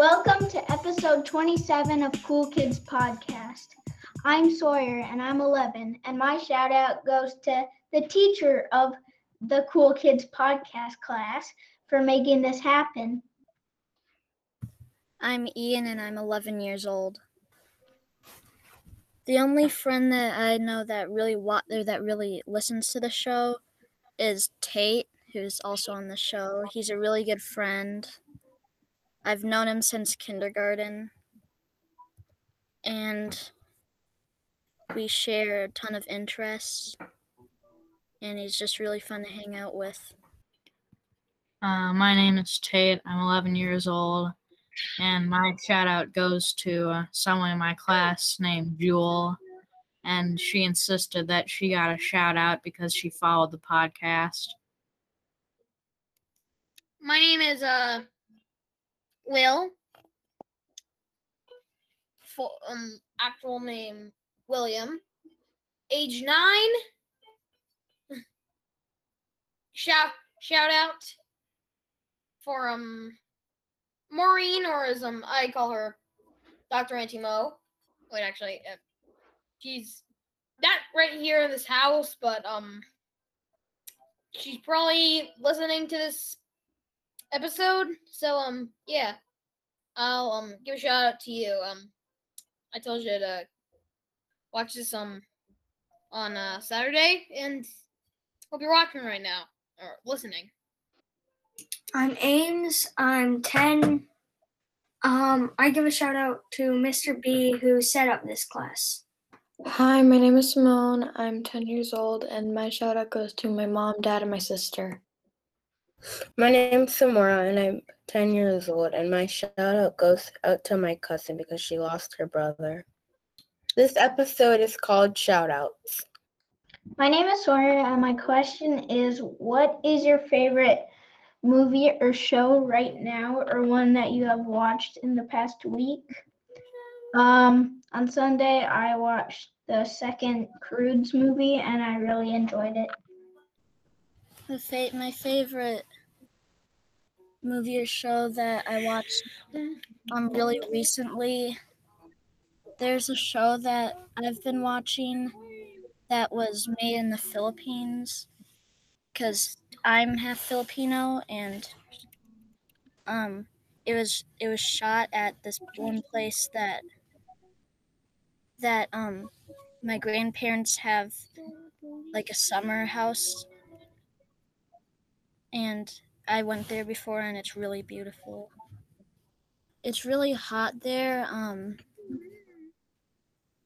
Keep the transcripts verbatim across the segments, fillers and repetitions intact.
Welcome to episode twenty-seven of Cool Kids Podcast. I'm Sawyer and I'm eleven, and my shout out goes to the teacher of the Cool Kids Podcast class for making this happen. I'm Ian and I'm eleven years old. The only friend that I know that really wa- or that really listens to the show is Tate, who's also on the show. He's a really good friend. I've known him since kindergarten, and we share a ton of interests, and he's just really fun to hang out with. Uh, my name is Tate. I'm eleven years old, and my shout-out goes to uh, someone in my class named Jewel, and she insisted that she got a shout-out because she followed the podcast. My name is... uh. Will, for, um, actual name William, age nine. shout shout out for um Maureen, or as um I call her, Doctor Auntie Mo. Wait, actually, uh, she's not right here in this house, but um she's probably listening to this episode, so um yeah, I'll um give a shout out to you. um I told you to watch this um on uh Saturday, and hope you're watching right now or listening. I'm Ames, I'm ten. um I give a shout out to Mister B, who set up this class. Hi, my name is Simone, I'm ten years old, and my shout out goes to my mom, dad, and my sister. My name's Samora, and I'm ten years old, and my shout-out goes out to my cousin because she lost her brother. This episode is called Shout-Outs. My name is Sawyer, and my question is, what is your favorite movie or show right now, or one that you have watched in the past week? Um, on Sunday, I watched the second Croods movie, and I really enjoyed it. My favorite movie or show that I watched um, really recently, there's a show that I've been watching that was made in the Philippines, because I'm half Filipino, and um, it was it was shot at this one place that that um my grandparents have, like a summer house. And I went there before, and it's really beautiful. It's really hot there. Um,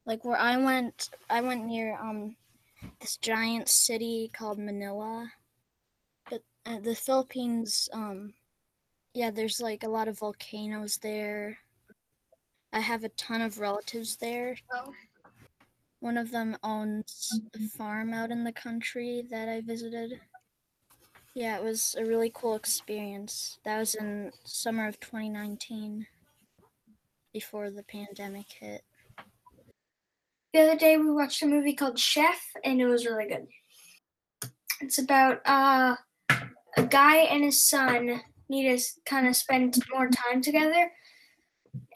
like where I went, I went near um this giant city called Manila. But uh, the Philippines, um, yeah, there's like a lot of volcanoes there. I have a ton of relatives there. Oh. One of them owns a farm out in the country that I visited. Yeah, it was a really cool experience. That was in summer of twenty nineteen, before the pandemic hit. The other day we watched a movie called Chef, and it was really good. It's about uh, a guy and his son need to kind of spend more time together.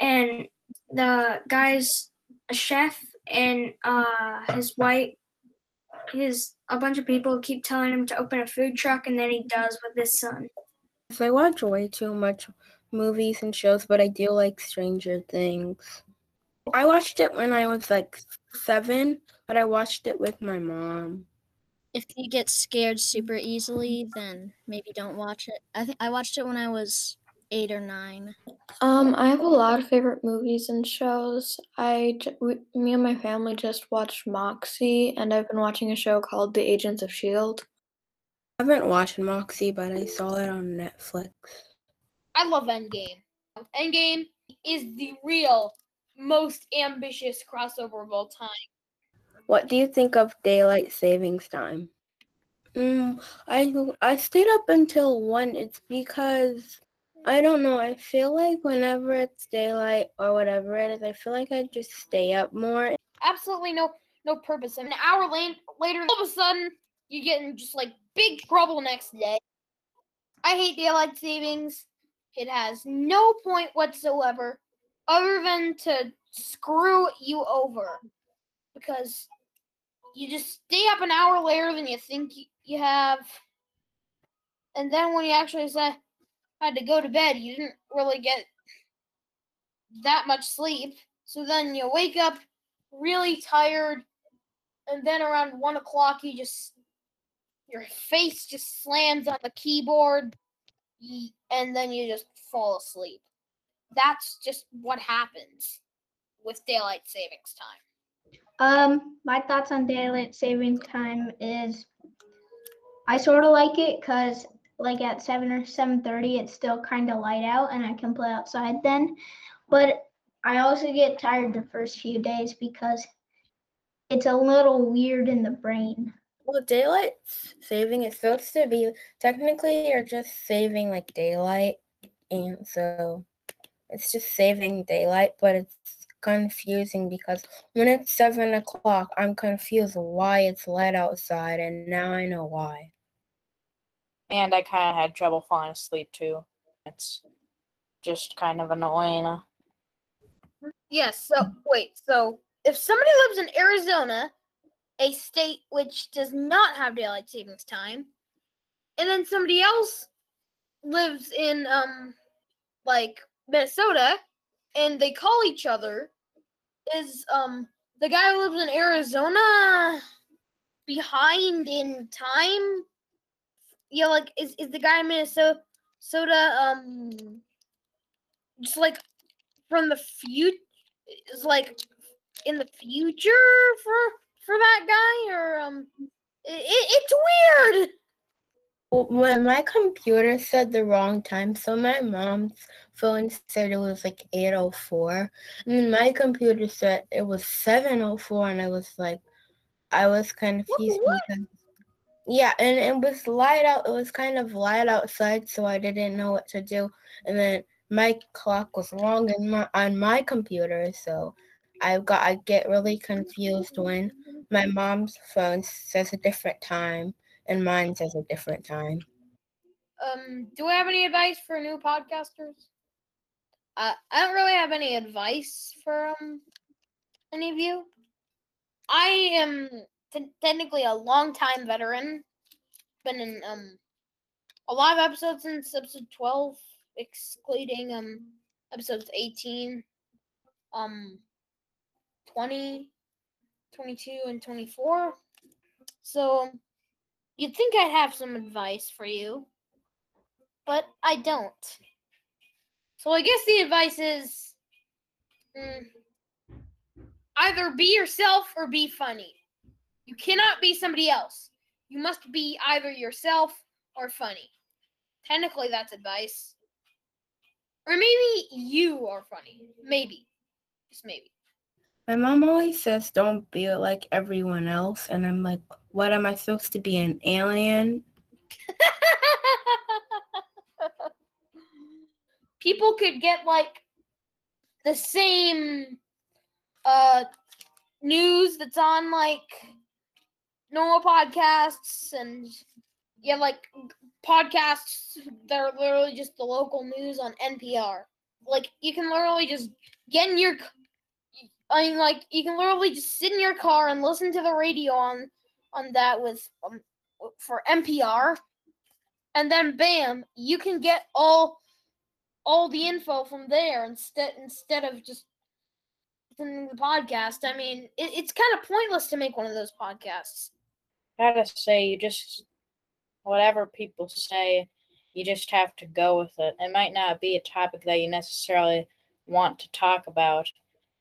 And the guy's a chef, and uh, his wife, his a bunch of people keep telling him to open a food truck, and then he does with his son. So I watch way too much movies and shows, but I do like Stranger Things. I watched it when I was like seven, but I watched it with my mom. If you get scared super easily, then maybe don't watch it. I think I watched it when I was eight or nine. Um, I have a lot of favorite movies and shows. I, we, me and my family just watched Moxie, and I've been watching a show called The Agents of SHIELD. I haven't watched Moxie, but I saw it on Netflix. I love Endgame. Endgame is the real most ambitious crossover of all time. What do you think of daylight savings time? Mm, I I stayed up until one. It's because... I don't know, I feel like whenever it's daylight or whatever it is, I feel like I just stay up more. Absolutely no no purpose. And an hour later, all of a sudden, you get in just like big trouble next day. I hate daylight savings. It has no point whatsoever other than to screw you over, because you just stay up an hour later than you think you have. And then when you actually said, had to go to bed, you didn't really get that much sleep. So then you wake up really tired, and then around one o'clock, you just, your face just slams on the keyboard, and then you just fall asleep. That's just what happens with daylight savings time. Um, my thoughts on daylight saving time is I sort of like it because like at seven or seven thirty, it's still kind of light out and I can play outside then. But I also get tired the first few days because it's a little weird in the brain. Well, daylight saving is supposed to be, technically you're just saving like daylight. And so it's just saving daylight, but it's confusing because when it's seven o'clock, I'm confused why it's light outside, and now I know why. And I kind of had trouble falling asleep too. It's just kind of annoying. Yes. Yeah, so wait. So if somebody lives in Arizona, a state which does not have daylight savings time, and then somebody else lives in um like Minnesota, and they call each other, is um the guy who lives in Arizona behind in time? Yeah, like, is, is the guy in Minnesota um just like from the future, is like in the future for for that guy, or um it, it's weird. When my computer said the wrong time, so my mom's phone said it was like eight oh four, and then my computer said it was seven oh four, and I was like, I was confused. What? Because, yeah, and it was light out, it was kind of light outside, so I didn't know what to do, and then my clock was wrong in my, on my computer, so I got I get really confused when my mom's phone says a different time and mine says a different time. Um, do I have any advice for new podcasters? Uh, I don't really have any advice for um, any of you. I am t- technically a long-time veteran. Been in um a lot of episodes since episode twelve, excluding um episodes eighteen, um twenty, twenty-two, and twenty-four. So you'd think I'd have some advice for you, but I don't. So I guess the advice is mm, either be yourself or be funny. You cannot be somebody else. You must be either yourself or funny. Technically, that's advice. Or maybe you are funny. Maybe. Just maybe. My mom always says, don't be like everyone else, and I'm like, what am I supposed to be, an alien? People could get like the same uh, news that's on like normal podcasts, and yeah, like podcasts that are literally just the local news on N P R. Like you can literally just get in your, I mean, like you can literally just sit in your car and listen to the radio on. on that with um, for N P R, and then bam, you can get all all the info from there instead instead of just listening to the podcast. I mean, it, it's kind of pointless to make one of those podcasts. I gotta say, you just, whatever people say, you just have to go with it. It might not be a topic that you necessarily want to talk about,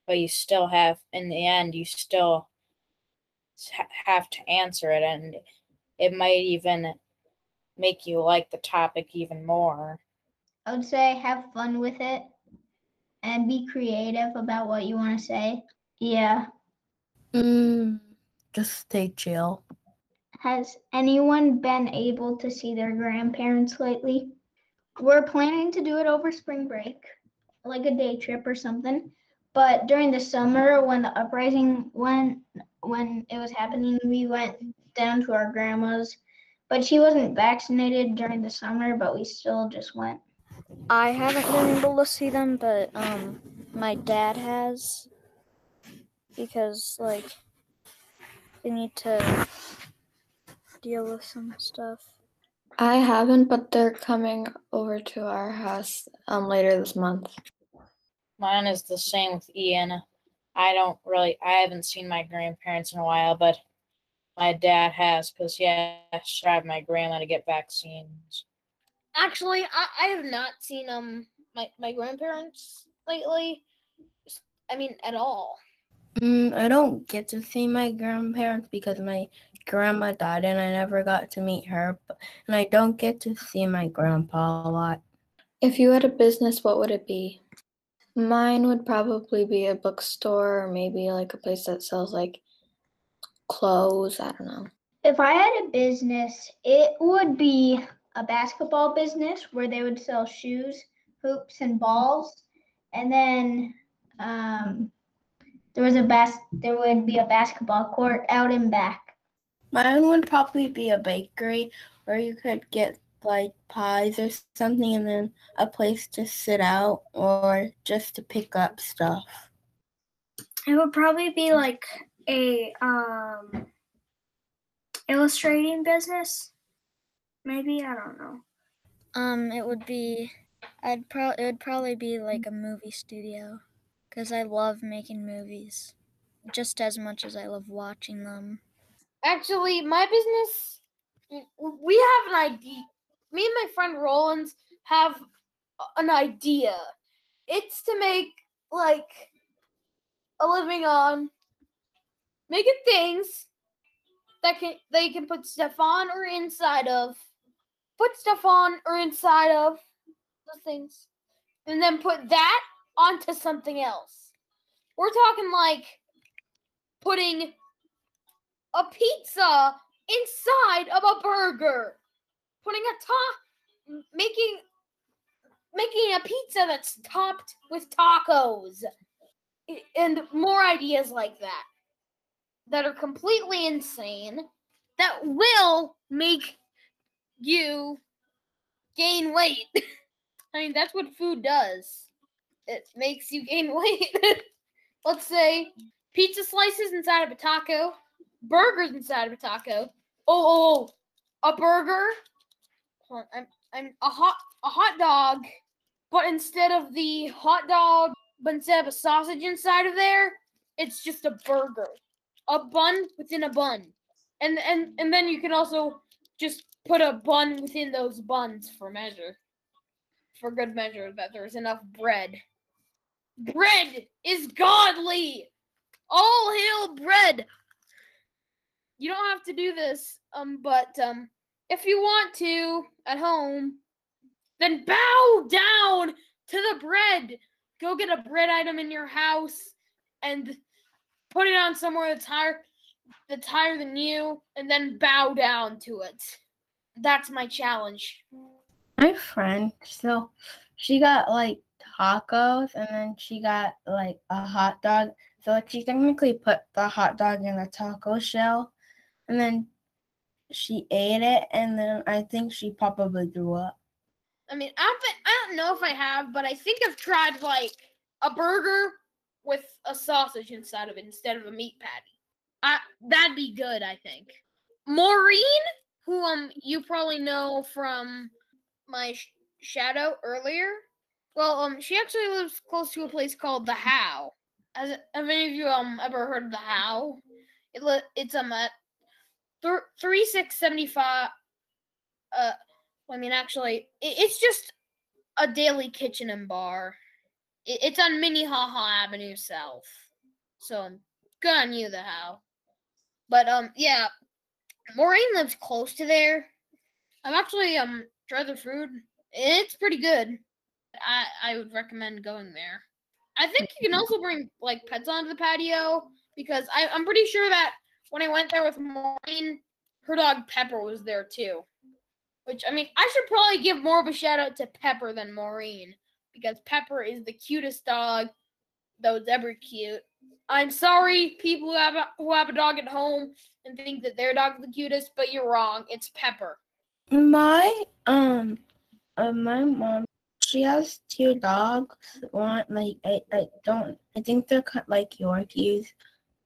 but you still have, in the end, you still have to answer it, and it might even make you like the topic even more. I would say have fun with it and be creative about what you want to say. Yeah. Mm, just stay chill. Has anyone been able to see their grandparents lately? We're planning to do it over spring break, like a day trip or something. But during the summer, when the uprising went, when it was happening, we went down to our grandma's. But she wasn't vaccinated during the summer, but we still just went. I haven't been able to see them, but um, my dad has, because like we need to deal with some stuff. I haven't, but they're coming over to our house um later this month. Mine is the same with Ian. I don't really, I haven't seen my grandparents in a while, but my dad has, because he has tried my grandma to get vaccines. Actually, I, I have not seen um my, my grandparents lately. I mean, at all. Mm, I don't get to see my grandparents because my grandma died and I never got to meet her. And I don't get to see my grandpa a lot. If you had a business, what would it be? Mine would probably be a bookstore, or maybe like a place that sells like clothes. I don't know. If I had a business, it would be a basketball business where they would sell shoes, hoops, and balls. And then um, there was a bas- there would be a basketball court out and back. Mine would probably be a bakery where you could get like pies or something, and then a place to sit out or just to pick up stuff. It would probably be like a um illustrating business, maybe, I don't know. Um, it would be, I'd pro- it would probably be like a movie studio, because I love making movies just as much as I love watching them. Actually, my business, we have an idea. Me and my friend Rollins have an idea. It's to make, like, a living on making things that can they can put stuff on or inside of, put stuff on or inside of those things, and then put that onto something else. We're talking, like, putting a pizza inside of a burger. Putting a top, making, making a pizza that's topped with tacos, and more ideas like that, that are completely insane, that will make you gain weight. I mean, that's what food does. It makes you gain weight. Let's say pizza slices inside of a taco, burgers inside of a taco. Oh, oh, a burger. I'm, I'm a hot a hot dog, but instead of the hot dog, but instead of a sausage inside of there, it's just a burger, a bun within a bun, and and and then you can also just put a bun within those buns for measure, for good measure that there's enough bread. Bread is godly. All hail bread. You don't have to do this, um, but um. if you want to, at home, then bow down to the bread. Go get a bread item in your house and put it on somewhere that's higher, that's higher than you, and then bow down to it. That's my challenge. My friend, so she got, like, tacos, and then she got, like, a hot dog. So she technically put the hot dog in the taco shell, and then she ate it, and then I think she probably threw up. I mean, I don't, think, I don't know if I have, but I think I've tried, like, a burger with a sausage inside of it instead of a meat patty. I, that'd be good, I think. Maureen, who um you probably know from my sh- shadow earlier, well, um she actually lives close to a place called The How. Has, have any of you um ever heard of The How? It li- it's um, a... thirty-six seventy-five, uh, I mean, actually, it, it's just a daily kitchen and bar. It, it's on Minnehaha Avenue South. So, good on you, The How. But, um, yeah, Maureen lives close to there. I've actually, um, tried the food. It's pretty good. I, I would recommend going there. I think you can also bring, like, pets onto the patio, because I, I'm pretty sure that when I went there with Maureen, her dog Pepper was there too. Which, I mean, I should probably give more of a shout out to Pepper than Maureen, because Pepper is the cutest dog that was ever cute. I'm sorry, people who have a, who have a dog at home and think that their dog's the cutest, but you're wrong. It's Pepper. My um, uh, my mom, She has two dogs. One, like, I, I don't, I think they're cut like Yorkies.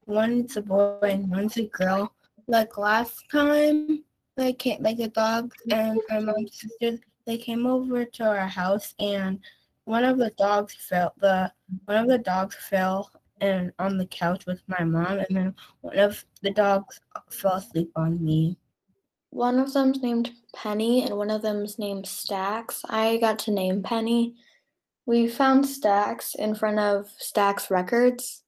One's a boy and one's a girl. Like, last time, like, like the dogs and my mom's sisters, they came over to our house, and one of the dogs fell, the, one of the dogs fell and on the couch with my mom, and then one of the dogs fell asleep on me. One of them's named Penny, and one of them's named Stax. I got to name Penny. We found Stax in front of Stax Records,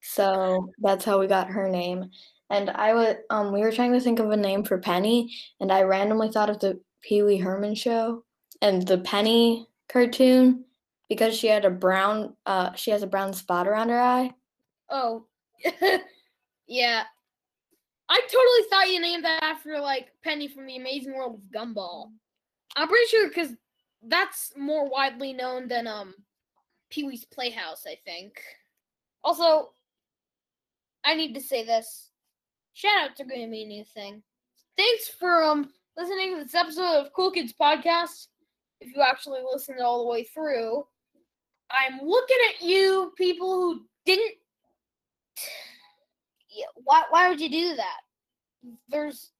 so that's how we got her name. And I was, um, we were trying to think of a name for Penny, and I randomly thought of the Pee Wee Herman show and the Penny cartoon because she had a brown, uh, she has a brown spot around her eye. Oh, yeah. I totally thought you named that after, like, Penny from the Amazing World of Gumball. I'm pretty sure because that's more widely known than um, Pee Wee's Playhouse, I think. Also, I need to say this. Shoutouts are going to be a new thing. Thanks for um listening to this episode of Cool Kids Podcast. If you actually listened all the way through, I'm looking at you, people who didn't. Yeah, why why would you do that? There's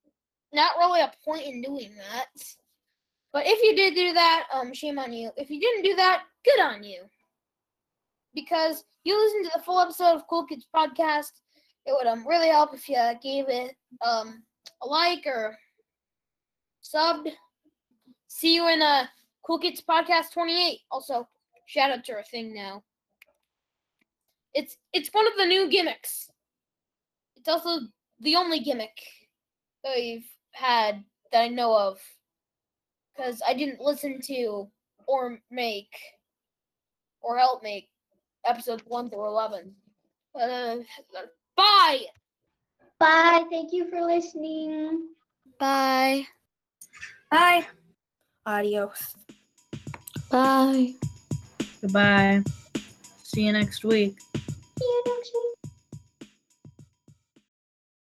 not really a point in doing that. But if you did do that, um, shame on you. If you didn't do that, good on you. Because you listened to the full episode of Cool Kids Podcast. It would um really help if you gave it um a like or subbed. See you in uh, Cool Kids Podcast twenty-eight. Also, shout out to our thing now. It's it's one of the new gimmicks. It's also the only gimmick that we've had that I know of, because I didn't listen to or make or help make episodes one through eleven. Uh, bye. Bye. Thank you for listening. Bye. Bye. Adios. Bye. Goodbye. See you next week.